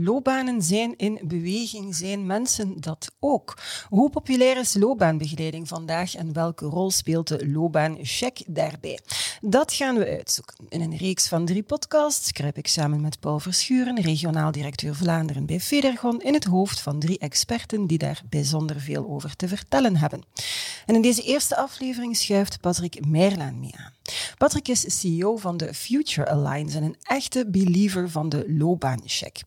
Loopbanen zijn in beweging, zijn mensen dat ook? Hoe populair is loopbaanbegeleiding vandaag en welke rol speelt de loopbaancheck daarbij? Dat gaan we uitzoeken. In een reeks van 3 podcasts kruip ik samen met Paul Verschuren, regionaal directeur Vlaanderen bij Federgon, in het hoofd van 3 experten die daar bijzonder veel over te vertellen hebben. En in deze eerste aflevering schuift Patrick Meierlaan mee aan. Patrick is CEO van de Future Alliance en een echte believer van de loopbaancheck.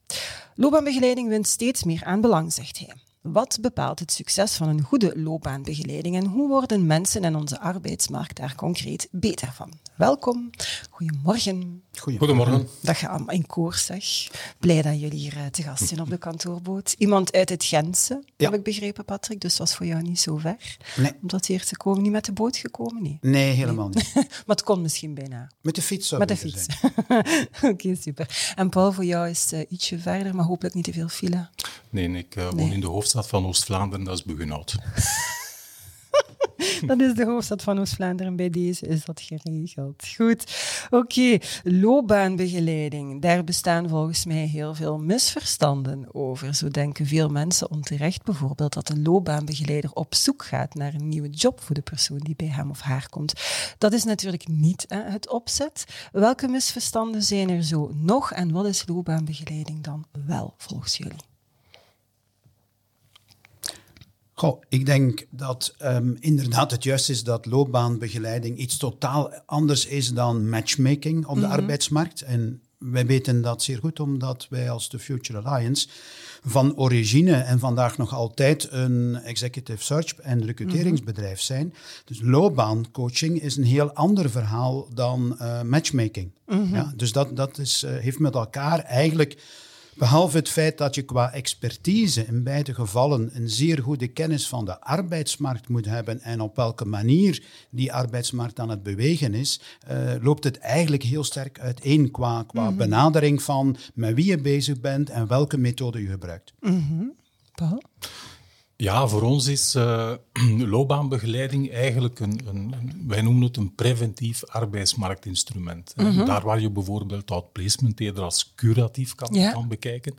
Loopbaanbegeleiding wint steeds meer aan belang, zegt hij. Wat bepaalt het succes van een goede loopbaanbegeleiding en hoe worden mensen en onze arbeidsmarkt daar concreet beter van? Welkom. Goedemorgen. Goedemorgen. Dat gaat allemaal in koers, zeg. Blij dat jullie hier te gast zijn op de kantoorboot. Iemand uit het Gentse, heb ik begrepen, Patrick, dus was voor jou niet zo ver. Nee. Om dat hier te komen, niet met de boot gekomen? Nee, helemaal niet. Maar het kon misschien bijna. Met de fiets zou ik zeggen. Oké, super. En Paul, voor jou is ietsje verder, maar hopelijk niet te veel file. Nee, ik woon in de hoofdstad van Oost-Vlaanderen, dat is Begijnhout. Dat is de hoofdstad van Oost-Vlaanderen. Bij deze is dat geregeld. Goed. Oké, loopbaanbegeleiding. Daar bestaan volgens mij heel veel misverstanden over. Zo denken veel mensen onterecht bijvoorbeeld dat een loopbaanbegeleider op zoek gaat naar een nieuwe job voor de persoon die bij hem of haar komt. Dat is natuurlijk niet het opzet. Welke misverstanden zijn er zo nog en wat is loopbaanbegeleiding dan wel volgens jullie? Goh, ik denk dat inderdaad het juist is dat loopbaanbegeleiding iets totaal anders is dan matchmaking op de arbeidsmarkt. En wij weten dat zeer goed, omdat wij als de Future Alliance van origine en vandaag nog altijd een executive search en recruteringsbedrijf zijn. Dus loopbaancoaching is een heel ander verhaal dan matchmaking. Ja, dus dat is, heeft met elkaar eigenlijk... Behalve het feit dat je qua expertise in beide gevallen een zeer goede kennis van de arbeidsmarkt moet hebben en op welke manier die arbeidsmarkt aan het bewegen is, loopt het eigenlijk heel sterk uiteen qua benadering van met wie je bezig bent en welke methode je gebruikt. Paul? Ja, voor ons is loopbaanbegeleiding eigenlijk wij noemen het een preventief arbeidsmarktinstrument. Daar waar je bijvoorbeeld outplacement eerder als curatief kan bekijken.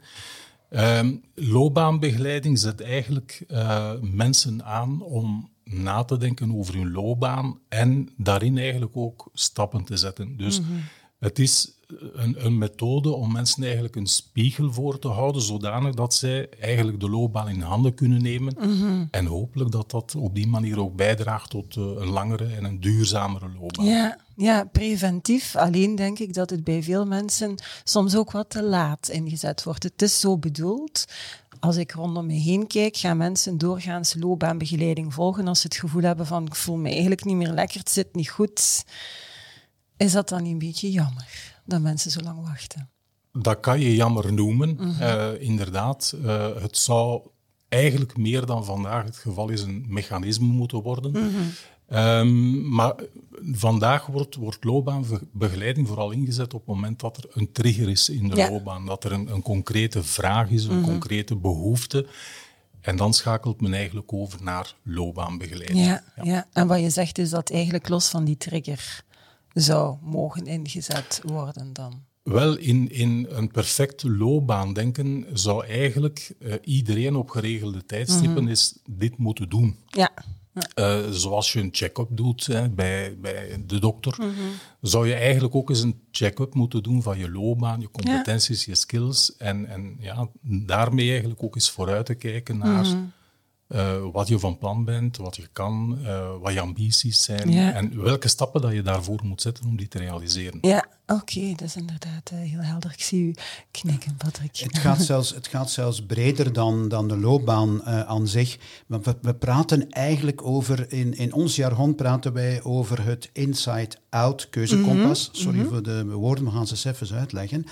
Loopbaanbegeleiding zet eigenlijk mensen aan om na te denken over hun loopbaan en daarin eigenlijk ook stappen te zetten. Dus het is een methode om mensen eigenlijk een spiegel voor te houden, zodanig dat zij eigenlijk de loopbaan in handen kunnen nemen. En hopelijk dat op die manier ook bijdraagt tot een langere en een duurzamere loopbaan. Ja, preventief. Alleen denk ik dat het bij veel mensen soms ook wat te laat ingezet wordt. Het is zo bedoeld. Als ik rondom me heen kijk, gaan mensen doorgaans loopbaanbegeleiding volgen als ze het gevoel hebben van ik voel me eigenlijk niet meer lekker, het zit niet goed. Is dat dan een beetje jammer? Dat mensen zo lang wachten. Dat kan je jammer noemen, inderdaad. Het zou eigenlijk meer dan vandaag het geval is een mechanisme moeten worden. Maar vandaag wordt loopbaanbegeleiding vooral ingezet op het moment dat er een trigger is in de loopbaan. Dat er een concrete vraag is, een concrete behoefte. En dan schakelt men eigenlijk over naar loopbaanbegeleiding. Ja. En wat je zegt is dat eigenlijk los van die trigger... zou mogen ingezet worden dan? Wel, in een perfect loopbaandenken zou eigenlijk iedereen op geregelde tijdstippen is dit moeten doen. Zoals je een check-up doet bij de dokter, zou je eigenlijk ook eens een check-up moeten doen van je loopbaan, je competenties, je skills. En daarmee eigenlijk ook eens vooruit te kijken naar... wat je van plan bent, wat je kan, wat je ambities zijn en welke stappen dat je daarvoor moet zetten om die te realiseren. Ja, oké, dat is inderdaad heel helder. Ik zie u knikken, Patrick. Het gaat zelfs breder dan de loopbaan aan zich. We praten eigenlijk over, in ons jargon praten wij over het inside-out keuzekompas. Sorry voor de woorden, we gaan ze even uitleggen.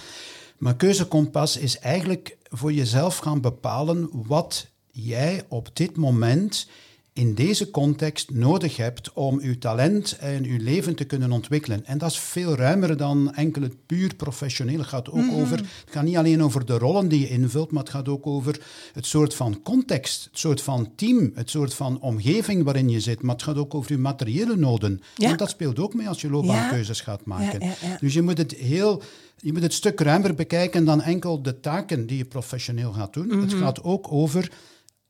Maar keuzekompas is eigenlijk voor jezelf gaan bepalen wat jij op dit moment in deze context nodig hebt om uw talent en uw leven te kunnen ontwikkelen. En dat is veel ruimer dan enkel het puur professioneel. Het gaat ook over, het gaat niet alleen over de rollen die je invult, maar het gaat ook over het soort van context, het soort van team, het soort van omgeving waarin je zit. Maar het gaat ook over je materiële noden. Ja. Want dat speelt ook mee als je loopbaankeuzes gaat maken. Ja. Dus je moet het heel... Je moet het stuk ruimer bekijken dan enkel de taken die je professioneel gaat doen. Het gaat ook over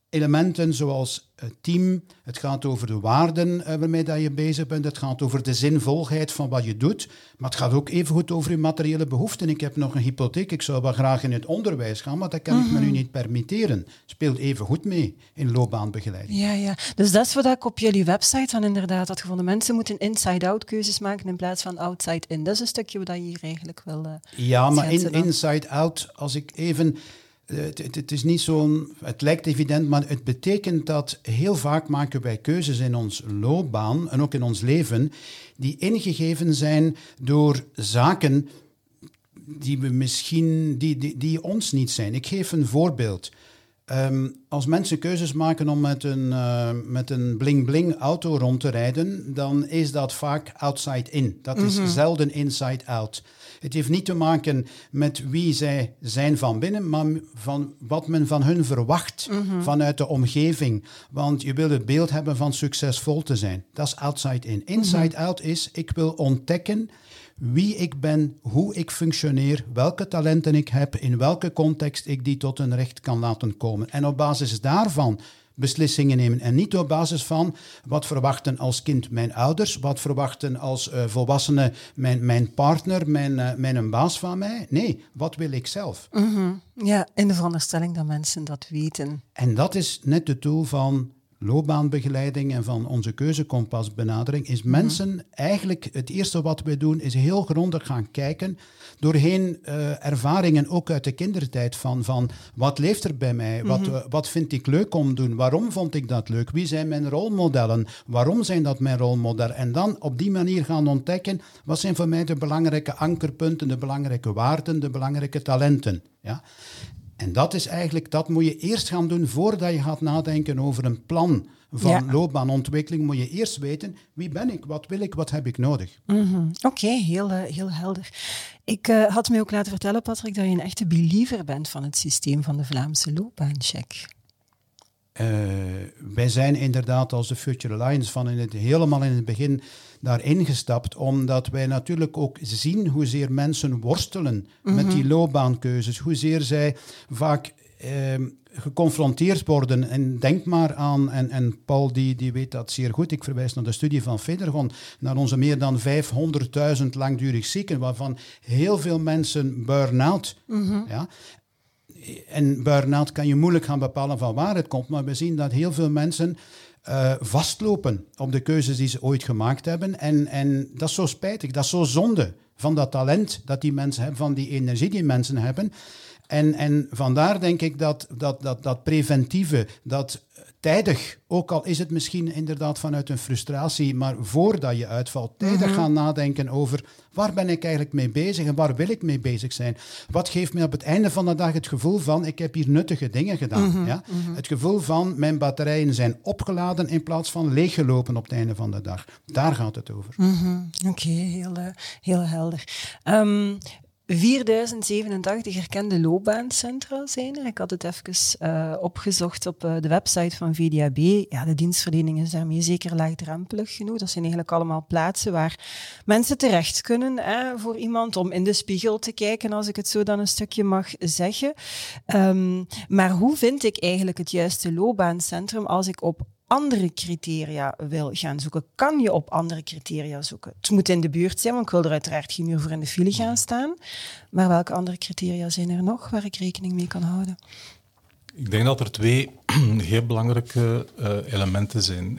elementen zoals team. Het gaat over de waarden waarmee dat je bezig bent. Het gaat over de zinvolheid van wat je doet. Maar het gaat ook evengoed over je materiële behoeften. Ik heb nog een hypotheek. Ik zou wel graag in het onderwijs gaan, maar dat kan ik me nu niet permitteren. Speelt evengoed mee in loopbaanbegeleiding. Ja. Dus dat is wat ik op jullie website van inderdaad had gevonden. Mensen moeten inside-out keuzes maken in plaats van outside-in. Dat is een stukje wat je hier eigenlijk wil ja, maar inside-out, als ik even... Het is niet zo'n... Het lijkt evident, maar het betekent dat heel vaak maken wij keuzes in ons loopbaan en ook in ons leven die ingegeven zijn door zaken die we misschien die ons niet zijn. Ik geef een voorbeeld. Als mensen keuzes maken om met een bling-bling auto rond te rijden, dan is dat vaak outside-in. Dat is zelden inside-out. Het heeft niet te maken met wie zij zijn van binnen, maar van wat men van hun verwacht vanuit de omgeving. Want je wil het beeld hebben van succesvol te zijn. Dat is outside-in. Inside-out is, ik wil ontdekken wie ik ben, hoe ik functioneer, welke talenten ik heb, in welke context ik die tot hun recht kan laten komen. En op basis daarvan beslissingen nemen. En niet op basis van wat verwachten als kind mijn ouders, wat verwachten als volwassene mijn partner, mijn baas van mij. Nee, wat wil ik zelf? Ja, in de veronderstelling dat mensen dat weten. En dat is net de doel van loopbaanbegeleiding en van onze keuzekompasbenadering is mensen eigenlijk, het eerste wat we doen is heel grondig gaan kijken doorheen ervaringen ook uit de kindertijd van wat leeft er bij mij, wat vind ik leuk om te doen, waarom vond ik dat leuk, wie zijn mijn rolmodellen, waarom zijn dat mijn rolmodellen en dan op die manier gaan ontdekken wat zijn voor mij de belangrijke ankerpunten, de belangrijke waarden, de belangrijke talenten. Ja. En dat is eigenlijk, dat moet je eerst gaan doen voordat je gaat nadenken over een plan van loopbaanontwikkeling. Moet je eerst weten, wie ben ik, wat wil ik, wat heb ik nodig. Oké, heel helder. Ik had mij ook laten vertellen, Patrick, dat je een echte believer bent van het systeem van de Vlaamse loopbaancheck. Wij zijn inderdaad als de Future Alliance helemaal in het begin daarin gestapt, omdat wij natuurlijk ook zien hoezeer mensen worstelen met die loopbaankeuzes, hoezeer zij vaak geconfronteerd worden. En denk maar aan, en Paul die weet dat zeer goed, ik verwijs naar de studie van Federgon, naar onze meer dan 500.000 langdurig zieken, waarvan heel veel mensen burn-out. En burn-out kan je moeilijk gaan bepalen van waar het komt, maar we zien dat heel veel mensen vastlopen op de keuzes die ze ooit gemaakt hebben. En dat is zo spijtig, dat is zo zonde van dat talent dat die mensen hebben, van die energie die mensen hebben. En vandaar denk ik dat preventieve, dat tijdig, ook al is het misschien inderdaad vanuit een frustratie, maar voordat je uitvalt, tijdig gaan nadenken over waar ben ik eigenlijk mee bezig en waar wil ik mee bezig zijn. Wat geeft mij op het einde van de dag het gevoel van ik heb hier nuttige dingen gedaan. Het gevoel van mijn batterijen zijn opgeladen in plaats van leeggelopen op het einde van de dag. Daar gaat het over. Oké, heel helder. 4087 erkende loopbaancentra zijn er. Ik had het even opgezocht op de website van VDAB. Ja, de dienstverlening is daarmee zeker laagdrempelig genoeg. Dat zijn eigenlijk allemaal plaatsen waar mensen terecht kunnen voor iemand om in de spiegel te kijken, als ik het zo dan een stukje mag zeggen. Maar hoe vind ik eigenlijk het juiste loopbaancentrum als ik op andere criteria wil gaan zoeken? Kan je op andere criteria zoeken? Het moet in de buurt zijn, want ik wil er uiteraard geen uur voor in de file gaan staan. Maar welke andere criteria zijn er nog waar ik rekening mee kan houden? Ik denk dat er twee heel belangrijke elementen zijn.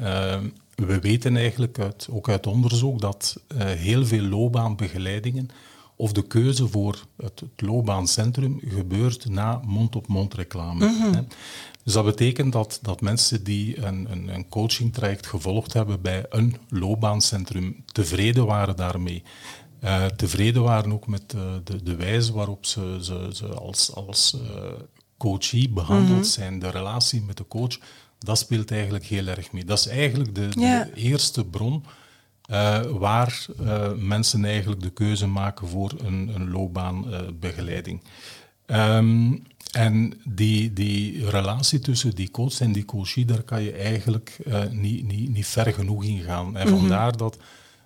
We weten eigenlijk, ook uit onderzoek, dat heel veel loopbaanbegeleidingen of de keuze voor het loopbaancentrum gebeurt na mond-op-mond reclame. Hè? Dus dat betekent dat mensen die een coachingtraject gevolgd hebben bij een loopbaancentrum tevreden waren daarmee. Tevreden waren ook met de wijze waarop ze als coachie behandeld zijn, de relatie met de coach, dat speelt eigenlijk heel erg mee. Dat is eigenlijk de eerste bron waar mensen eigenlijk de keuze maken voor een loopbaanbegeleiding. En die relatie tussen die coach en die coachie, daar kan je eigenlijk niet ver genoeg in gaan. En vandaar dat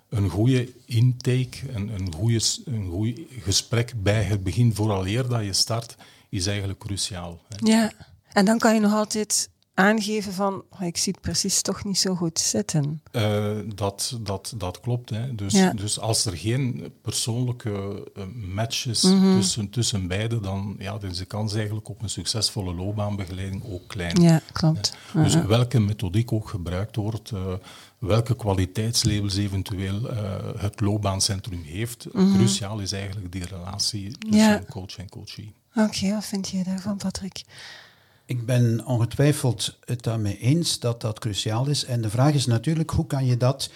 een goede intake, een goed gesprek bij het begin, vooraleer dat je start, is eigenlijk cruciaal. Hè. Ja, en dan kan je nog altijd aangeven van, ik zie het precies toch niet zo goed zitten. Dat klopt. Hè. Dus als er geen persoonlijke match is tussen beiden, dan is de kans eigenlijk op een succesvolle loopbaanbegeleiding ook klein. Ja, klopt. Ja. Dus welke methodiek ook gebruikt wordt, welke kwaliteitslabels eventueel het loopbaancentrum heeft, cruciaal is eigenlijk die relatie tussen coach en coachee. Oké, wat vind je daarvan, Patrick? Ik ben ongetwijfeld het daarmee eens dat cruciaal is. En de vraag is natuurlijk, hoe kan je dat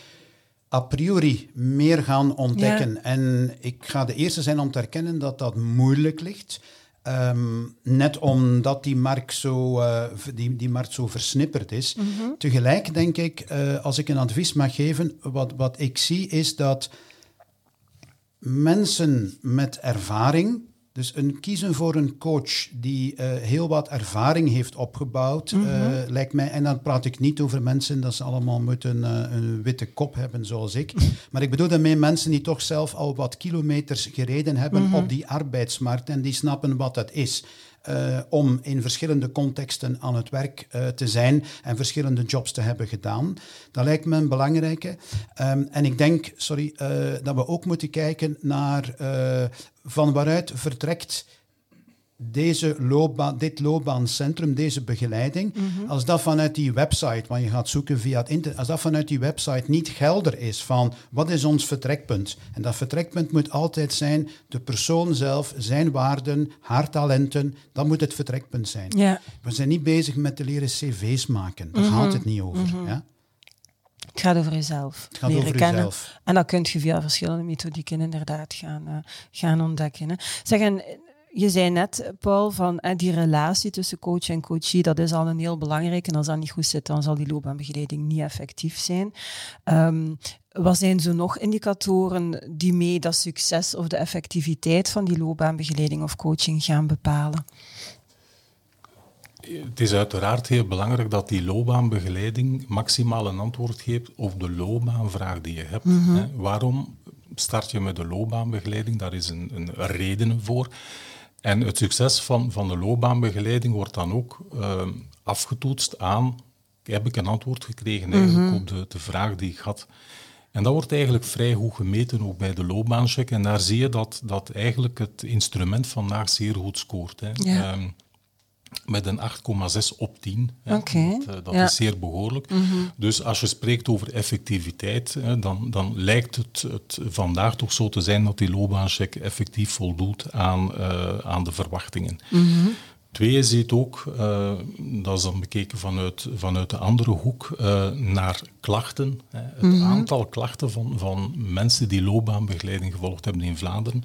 a priori meer gaan ontdekken? Ja. En ik ga de eerste zijn om te erkennen dat dat moeilijk ligt. Net omdat die markt zo versnipperd is. Mm-hmm. Tegelijk denk ik, als ik een advies mag geven, wat ik zie is dat mensen met ervaring... Dus een kiezen voor een coach die heel wat ervaring heeft opgebouwd, lijkt mij... En dan praat ik niet over mensen dat ze allemaal moeten een witte kop hebben, zoals ik. Maar ik bedoel daarmee mensen die toch zelf al wat kilometers gereden hebben op die arbeidsmarkt en die snappen wat dat is. Om in verschillende contexten aan het werk te zijn en verschillende jobs te hebben gedaan. Dat lijkt me een belangrijke. En ik denk, dat we ook moeten kijken naar van waaruit vertrekt dit loopbaancentrum, deze begeleiding, als dat vanuit die website, want je gaat zoeken via het internet, als dat vanuit die website niet helder is van wat is ons vertrekpunt? En dat vertrekpunt moet altijd zijn de persoon zelf, zijn waarden, haar talenten, dat moet het vertrekpunt zijn. Yeah. We zijn niet bezig met te leren cv's maken, daar gaat het niet over. Mm-hmm. Ja? Het gaat over jezelf. Het gaat over jezelf. En dat kun je via verschillende methodieken inderdaad gaan ontdekken. Hè. Je zei net, Paul, van die relatie tussen coach en coachee, dat is al een heel belangrijk. En als dat niet goed zit, dan zal die loopbaanbegeleiding niet effectief zijn. Wat zijn zo nog indicatoren die mee dat succes of de effectiviteit van die loopbaanbegeleiding of coaching gaan bepalen? Het is uiteraard heel belangrijk dat die loopbaanbegeleiding maximaal een antwoord geeft op de loopbaanvraag die je hebt. Hè? Waarom start je met de loopbaanbegeleiding? Daar is een reden voor. En het succes van de loopbaanbegeleiding wordt dan ook afgetoetst aan... Heb ik een antwoord gekregen eigenlijk op de vraag die ik had? En dat wordt eigenlijk vrij goed gemeten, ook bij de loopbaancheck. En daar zie je dat eigenlijk het instrument vandaag zeer goed scoort. Hè. Ja. Met een 8,6 op 10. Hè. Okay. Dat is zeer behoorlijk. Mm-hmm. Dus als je spreekt over effectiviteit, hè, dan lijkt het vandaag toch zo te zijn dat die loopbaancheck effectief voldoet aan de verwachtingen. Mm-hmm. Twee, je ziet ook, dat is dan bekeken vanuit de andere hoek, naar klachten. Hè. Het aantal klachten van mensen die loopbaanbegeleiding gevolgd hebben in Vlaanderen,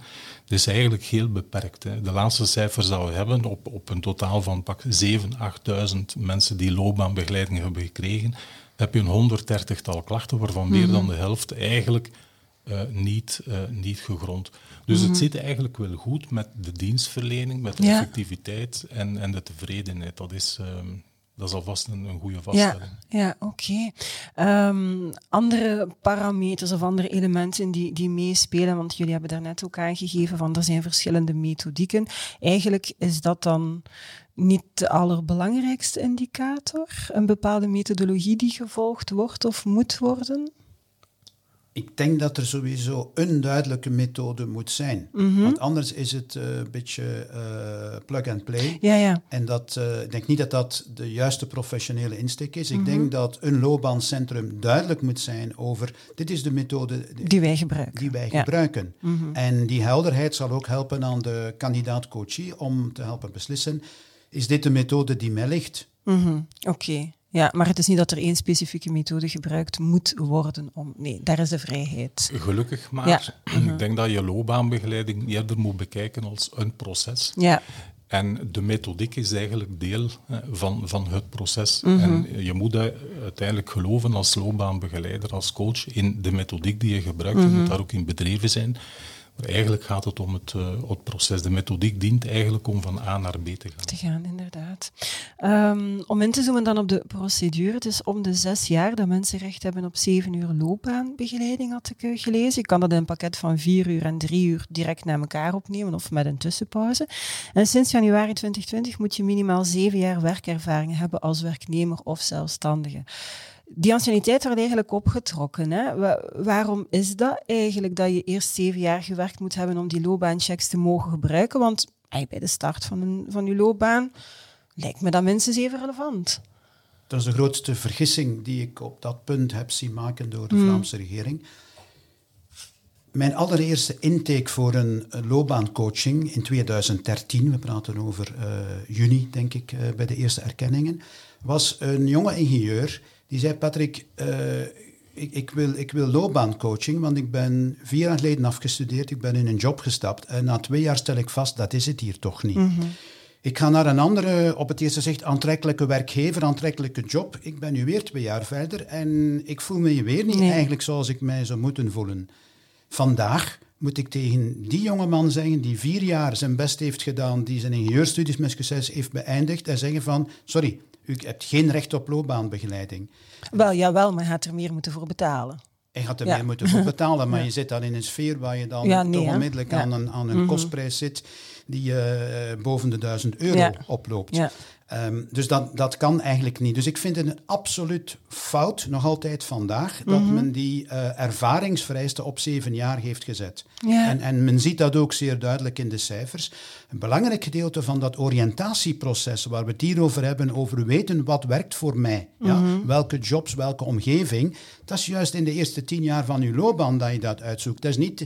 dat is eigenlijk heel beperkt. Hè. De laatste cijfers dat we hebben, op een totaal van pak 7.000-8.000 mensen die loopbaanbegeleiding hebben gekregen, heb je een 130-tal klachten, waarvan meer dan de helft eigenlijk... niet gegrond. Dus het zit eigenlijk wel goed met de dienstverlening, met de effectiviteit en de tevredenheid. Dat is alvast een goede vaststelling. Ja, oké. Andere parameters of andere elementen die meespelen, want jullie hebben daarnet ook aangegeven van er zijn verschillende methodieken. Eigenlijk is dat dan niet de allerbelangrijkste indicator? Een bepaalde methodologie die gevolgd wordt of moet worden? Ik denk dat er sowieso een duidelijke methode moet zijn. Mm-hmm. Want anders is het een beetje plug and play. Ja, ja. En ik denk niet dat de juiste professionele insteek is. Mm-hmm. Ik denk dat een loopbaancentrum duidelijk moet zijn over... Dit is de methode die wij gebruiken. Mm-hmm. En die helderheid zal ook helpen aan de kandidaat-coachie om te helpen beslissen. Is dit de methode die mij ligt? Mm-hmm. Oké. Ja, maar het is niet dat er één specifieke methode gebruikt moet worden om... Nee, daar is de vrijheid. Gelukkig maar. Ja. Ik denk dat je loopbaanbegeleiding eerder moet bekijken als een proces. Ja. En de methodiek is eigenlijk deel van het proces. Mm-hmm. En je moet uiteindelijk geloven als loopbaanbegeleider, als coach, in de methodiek die je gebruikt. Mm-hmm. Je moet daar ook in bedreven zijn. Maar eigenlijk gaat het om het proces. De methodiek dient eigenlijk om van A naar B te gaan. Inderdaad. Om in te zoomen dan op de procedure. Het is om de 6 jaar dat mensen recht hebben op 7 uur loopbaanbegeleiding, had ik gelezen. Je kan dat in een pakket van 4 uur en 3 uur direct naar elkaar opnemen of met een tussenpauze. En sinds januari 2020 moet je minimaal 7 jaar werkervaring hebben als werknemer of zelfstandige. Die anciëniteit wordt eigenlijk opgetrokken. Hè? Waarom is dat eigenlijk dat je eerst 7 jaar gewerkt moet hebben om die loopbaanchecks te mogen gebruiken? Want bij de start van je loopbaan lijkt me dat minstens even relevant. Dat is de grootste vergissing die ik op dat punt heb zien maken door de Vlaamse regering. Mijn allereerste intake voor een loopbaancoaching in 2013, we praten over juni, denk ik, bij de eerste erkenningen, was een jonge ingenieur. Die zei, Patrick, ik wil loopbaancoaching, want ik ben 4 jaar geleden afgestudeerd, ik ben in een job gestapt en na 2 jaar stel ik vast, dat is het hier toch niet. Mm-hmm. Ik ga naar een andere, op het eerste gezicht, aantrekkelijke werkgever, aantrekkelijke job. Ik ben nu weer 2 jaar verder en ik voel me weer niet eigenlijk zoals ik mij zou moeten voelen. Vandaag moet ik tegen die jongeman zeggen, die 4 jaar zijn best heeft gedaan, die zijn ingenieurstudies met succes heeft beëindigd en zeggen van, sorry, u hebt geen recht op loopbaanbegeleiding. Wel, jawel, maar gaat er meer moeten voor betalen. Je gaat er meer moeten voor betalen, maar je zit dan in een sfeer waar je dan toch onmiddellijk aan een kostprijs zit die boven de €1.000 oploopt. Ja. Dus dat kan eigenlijk niet. Dus ik vind het een absoluut fout, nog altijd vandaag, dat men die ervaringsvereiste op 7 jaar heeft gezet. Ja. En men ziet dat ook zeer duidelijk in de cijfers. Een belangrijk gedeelte van dat oriëntatieproces waar we het hier over hebben, over weten wat werkt voor mij, welke jobs, welke omgeving, dat is juist in de eerste 10 jaar van uw loopbaan dat je dat uitzoekt. Dat is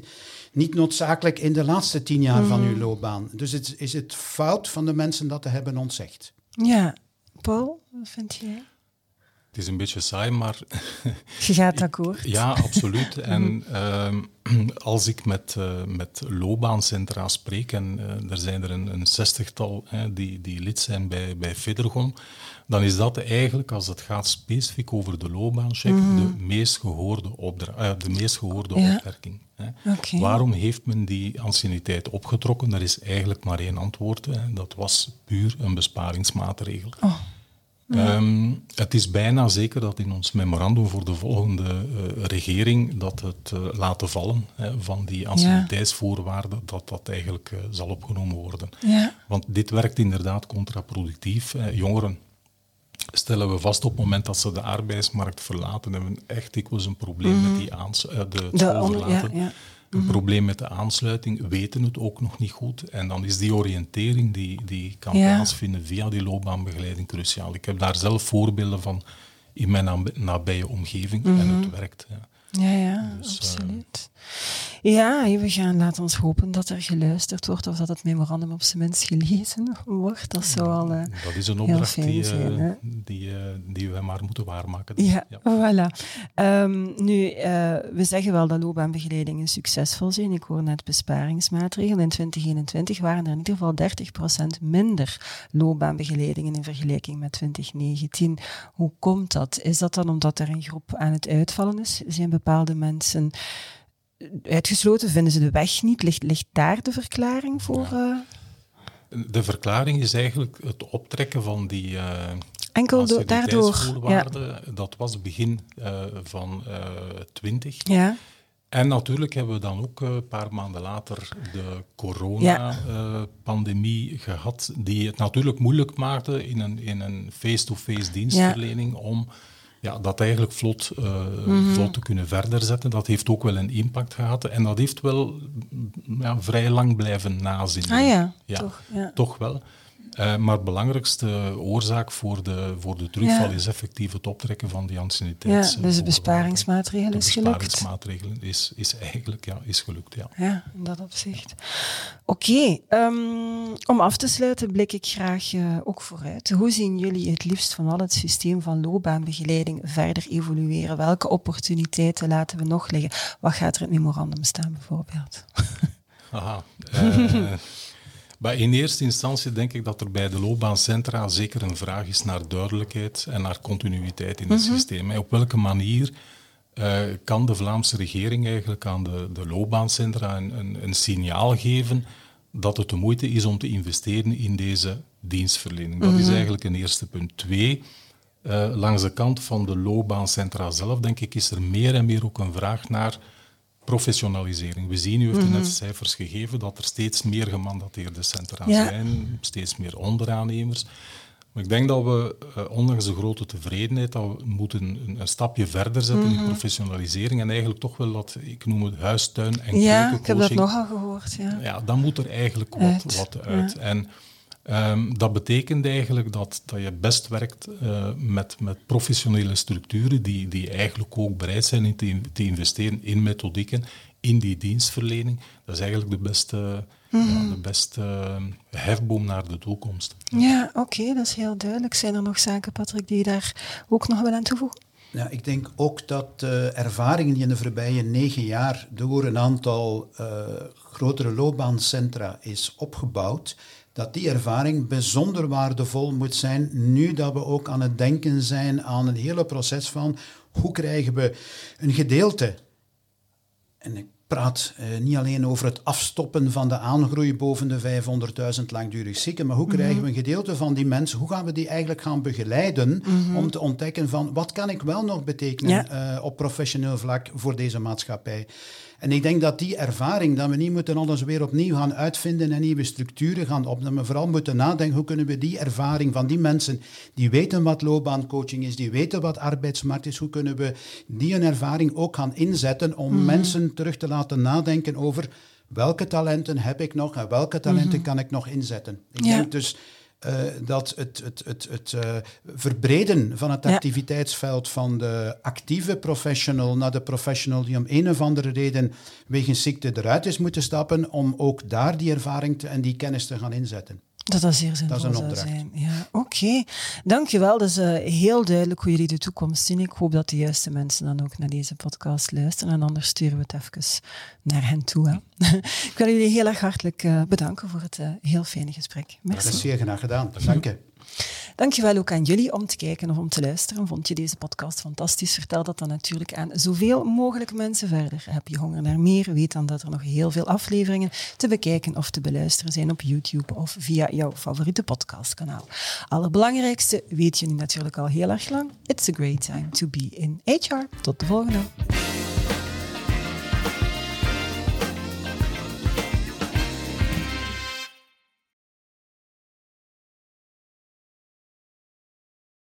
niet noodzakelijk in de laatste 10 jaar van uw loopbaan. Dus het is het fout van de mensen dat te hebben ontzegd. Ja, Paul, wat vind jij? Het is een beetje saai, maar... Je gaat akkoord. Ja, absoluut. En als ik met loopbaancentra spreek, en er zijn er een 60-tal die lid zijn bij Federgon, dan is dat eigenlijk, als het gaat specifiek over de loopbaancheck, de meest gehoorde opmerking. Okay. Waarom heeft men die anciëniteit opgetrokken? Er is eigenlijk maar 1 antwoord. Dat was puur een besparingsmaatregel. Oh. Het is bijna zeker dat in ons memorandum voor de volgende regering dat het laten vallen van die anciëniteitsvoorwaarden, dat eigenlijk zal opgenomen worden. Ja. Want dit werkt inderdaad contraproductief. Jongeren stellen we vast op het moment dat ze de arbeidsmarkt verlaten, hebben we echt dikwijls een probleem met die overlaten. Ja, ja. Een probleem met de aansluiting, weten het ook nog niet goed. En dan is die oriëntering die kan plaatsvinden via die loopbaanbegeleiding cruciaal. Ik heb daar zelf voorbeelden van in mijn nabije omgeving en het werkt. Ja. Ja, dus, absoluut. We gaan laten ons hopen dat er geluisterd wordt of dat het memorandum op zijn minst gelezen wordt. Dat zou al dat is een opdracht die wij maar moeten waarmaken. Dus. Ja, voilà. We zeggen wel dat loopbaanbegeleidingen succesvol zijn. Ik hoor net besparingsmaatregelen. In 2021 waren er in ieder geval 30% minder loopbaanbegeleidingen in vergelijking met 2019. Hoe komt dat? Is dat dan omdat er een groep aan het uitvallen is? Zijn bepaalde mensen uitgesloten? Vinden ze de weg niet? Ligt daar de verklaring voor? Ja. De verklaring is eigenlijk het optrekken van die anciëniteitsvoorwaarden. Ja. Dat was begin van 20. Ja. En natuurlijk hebben we dan ook een paar maanden later de coronapandemie gehad, die het natuurlijk moeilijk maakte in een face-to-face dienstverlening om... Ja, dat eigenlijk vlot te kunnen verder zetten, dat heeft ook wel een impact gehad. En dat heeft wel vrij lang blijven nazinnen. Toch wel. Maar de belangrijkste oorzaak voor de terugval is effectief het optrekken van die anciëniteits... Ja, dus de besparingsmaatregel is gelukt. De besparingsmaatregel is eigenlijk is gelukt, Ja, in dat opzicht. Oké, om af te sluiten blik ik graag ook vooruit. Hoe zien jullie het liefst van al het systeem van loopbaanbegeleiding verder evolueren? Welke opportuniteiten laten we nog liggen? Wat gaat er in het memorandum staan, bijvoorbeeld? Maar in eerste instantie denk ik dat er bij de loopbaancentra zeker een vraag is naar duidelijkheid en naar continuïteit in het systeem. En op welke manier kan de Vlaamse regering eigenlijk aan de loopbaancentra een signaal geven dat het de moeite is om te investeren in deze dienstverlening. Dat is eigenlijk een eerste punt. 2, langs de kant van de loopbaancentra zelf, denk ik, is er meer en meer ook een vraag naar professionalisering. We zien, u heeft net cijfers gegeven, dat er steeds meer gemandateerde centra zijn, steeds meer onderaannemers. Maar ik denk dat we, ondanks de grote tevredenheid, dat we moeten een stapje verder zetten in professionalisering en eigenlijk toch wel dat, ik noem het huistuin en keukencoaching. Ja, ik heb dat nogal gehoord. Ja, dan moet er eigenlijk wat uit. Ja. En dat betekent eigenlijk dat je best werkt met professionele structuren die eigenlijk ook bereid zijn in te investeren in methodieken, in die dienstverlening. Dat is eigenlijk de beste hefboom naar de toekomst. Ja, oké, dat is heel duidelijk. Zijn er nog zaken, Patrick, die je daar ook nog wel aan toevoegen? Ja, ik denk ook dat ervaringen die in de voorbije 9 jaar door een aantal grotere loopbaancentra is opgebouwd, dat die ervaring bijzonder waardevol moet zijn, nu dat we ook aan het denken zijn aan het hele proces van hoe krijgen we een gedeelte, en ik praat niet alleen over het afstoppen van de aangroei boven de 500.000 langdurig zieken, maar hoe krijgen we een gedeelte van die mensen, hoe gaan we die eigenlijk gaan begeleiden om te ontdekken van wat kan ik wel nog betekenen op professioneel vlak voor deze maatschappij. En ik denk dat die ervaring, dat we niet moeten alles weer opnieuw gaan uitvinden en nieuwe structuren gaan opnemen, maar vooral moeten nadenken hoe kunnen we die ervaring van die mensen die weten wat loopbaancoaching is, die weten wat arbeidsmarkt is, hoe kunnen we die een ervaring ook gaan inzetten om mensen terug te laten nadenken over welke talenten heb ik nog en welke talenten kan ik nog inzetten. Ik denk dus dat het verbreden van het activiteitsveld van de actieve professional naar de professional die om een of andere reden wegens ziekte eruit is moeten stappen, om ook daar die ervaring en die kennis te gaan inzetten. Dat dat zeer zinvol zou zijn. Ja. Oké, dankjewel. Dat is heel duidelijk hoe jullie de toekomst zien. Ik hoop dat de juiste mensen dan ook naar deze podcast luisteren. En anders sturen we het even naar hen toe. Hè. Ik wil jullie heel erg hartelijk bedanken voor het heel fijne gesprek. Merci. Dat is zeer graag gedaan. Dank je. Dankjewel ook aan jullie om te kijken of om te luisteren. Vond je deze podcast fantastisch? Vertel dat dan natuurlijk aan zoveel mogelijk mensen verder. Heb je honger naar meer? Weet dan dat er nog heel veel afleveringen te bekijken of te beluisteren zijn op YouTube of via jouw favoriete podcastkanaal. Allerbelangrijkste weet je nu natuurlijk al heel erg lang. It's a great time to be in HR. Tot de volgende.